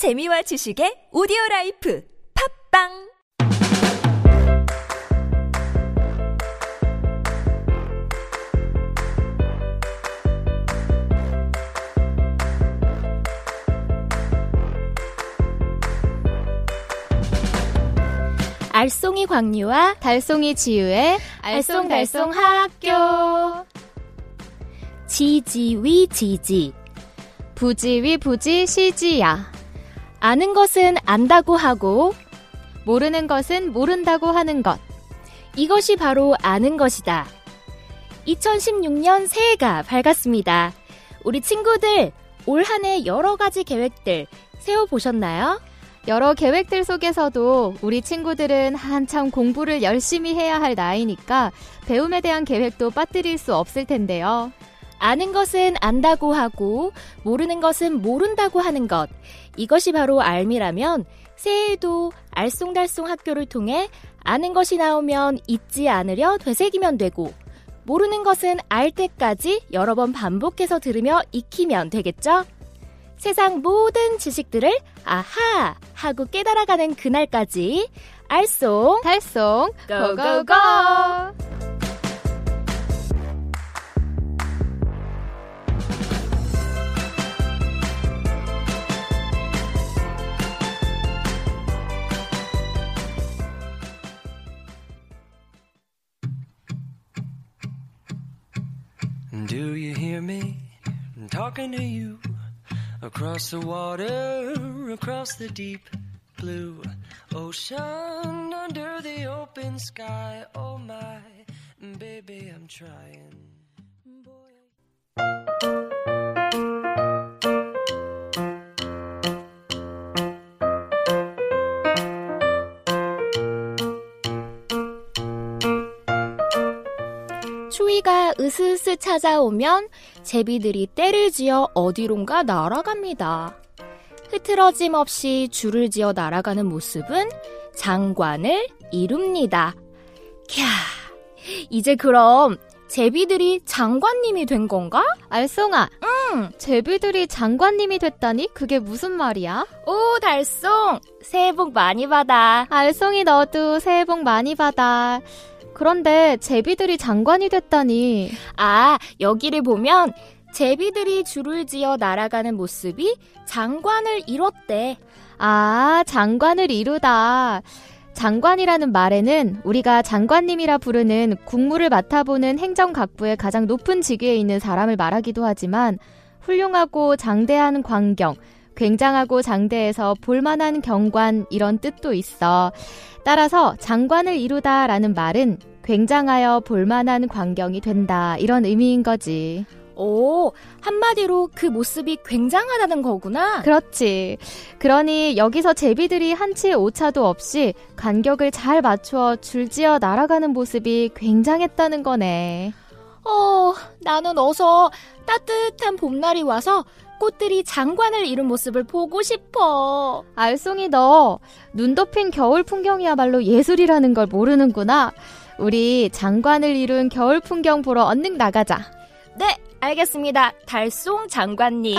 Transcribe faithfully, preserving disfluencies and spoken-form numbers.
재미와 지식의 오디오라이프 팝빵! 알쏭이 광유와 달쏭이 지유의 알쏭달쏭 학교. 지지위 지지, 부지위 부지 시지야. 아는 것은 안다고 하고 모르는 것은 모른다고 하는 것, 이것이 바로 아는 것이다. 이천십육 년 새해가 밝았습니다. 우리 친구들, 올 한 해 여러 가지 계획들 세워보셨나요? 여러 계획들 속에서도 우리 친구들은 한참 공부를 열심히 해야 할 나이니까 배움에 대한 계획도 빠뜨릴 수 없을 텐데요. 아는 것은 안다고 하고 모르는 것은 모른다고 하는 것, 이것이 바로 알미라면 새해에도 알쏭달쏭 학교를 통해 아는 것이 나오면 잊지 않으려 되새기면 되고, 모르는 것은 알 때까지 여러 번 반복해서 들으며 익히면 되겠죠? 세상 모든 지식들을 아하! 하고 깨달아가는 그날까지 알쏭, 달쏭, 고고고! Do you hear me? I'm talking to you. Across the water, across the deep blue ocean, under the open sky. Oh my, baby, I'm trying. 추위가 으스으스 찾아오면 제비들이 떼를 지어 어디론가 날아갑니다. 흐트러짐 없이 줄을 지어 날아가는 모습은 장관을 이룹니다. 캬, 이제 그럼 제비들이 장관님이 된 건가? 알쏭아, 응, 제비들이 장관님이 됐다니 그게 무슨 말이야? 오, 달쏭, 새해 복 많이 받아. 알쏭이, 너도 새해 복 많이 받아. 그런데 제비들이 장관이 됐다니. 아, 여기를 보면 제비들이 줄을 지어 날아가는 모습이 장관을 이뤘대. 아, 장관을 이루다. 장관이라는 말에는 우리가 장관님이라 부르는 국무를 맡아보는 행정각부의 가장 높은 직위에 있는 사람을 말하기도 하지만, 훌륭하고 장대한 광경, 굉장하고 장대해서 볼만한 경관, 이런 뜻도 있어. 따라서 장관을 이루다 라는 말은 굉장하여 볼만한 광경이 된다, 이런 의미인 거지. 오, 한마디로 그 모습이 굉장하다는 거구나. 그렇지. 그러니 여기서 제비들이 한치의 오차도 없이 간격을 잘 맞추어 줄지어 날아가는 모습이 굉장했다는 거네. 어, 나는 어서 따뜻한 봄날이 와서 꽃들이 장관을 이룬 모습을 보고 싶어. 알쏭이, 너 눈 덮인 겨울 풍경이야말로 예술이라는 걸 모르는구나. 우리 장관을 이룬 겨울 풍경 보러 얼른 나가자. 네, 알겠습니다. 달쏭 장관님.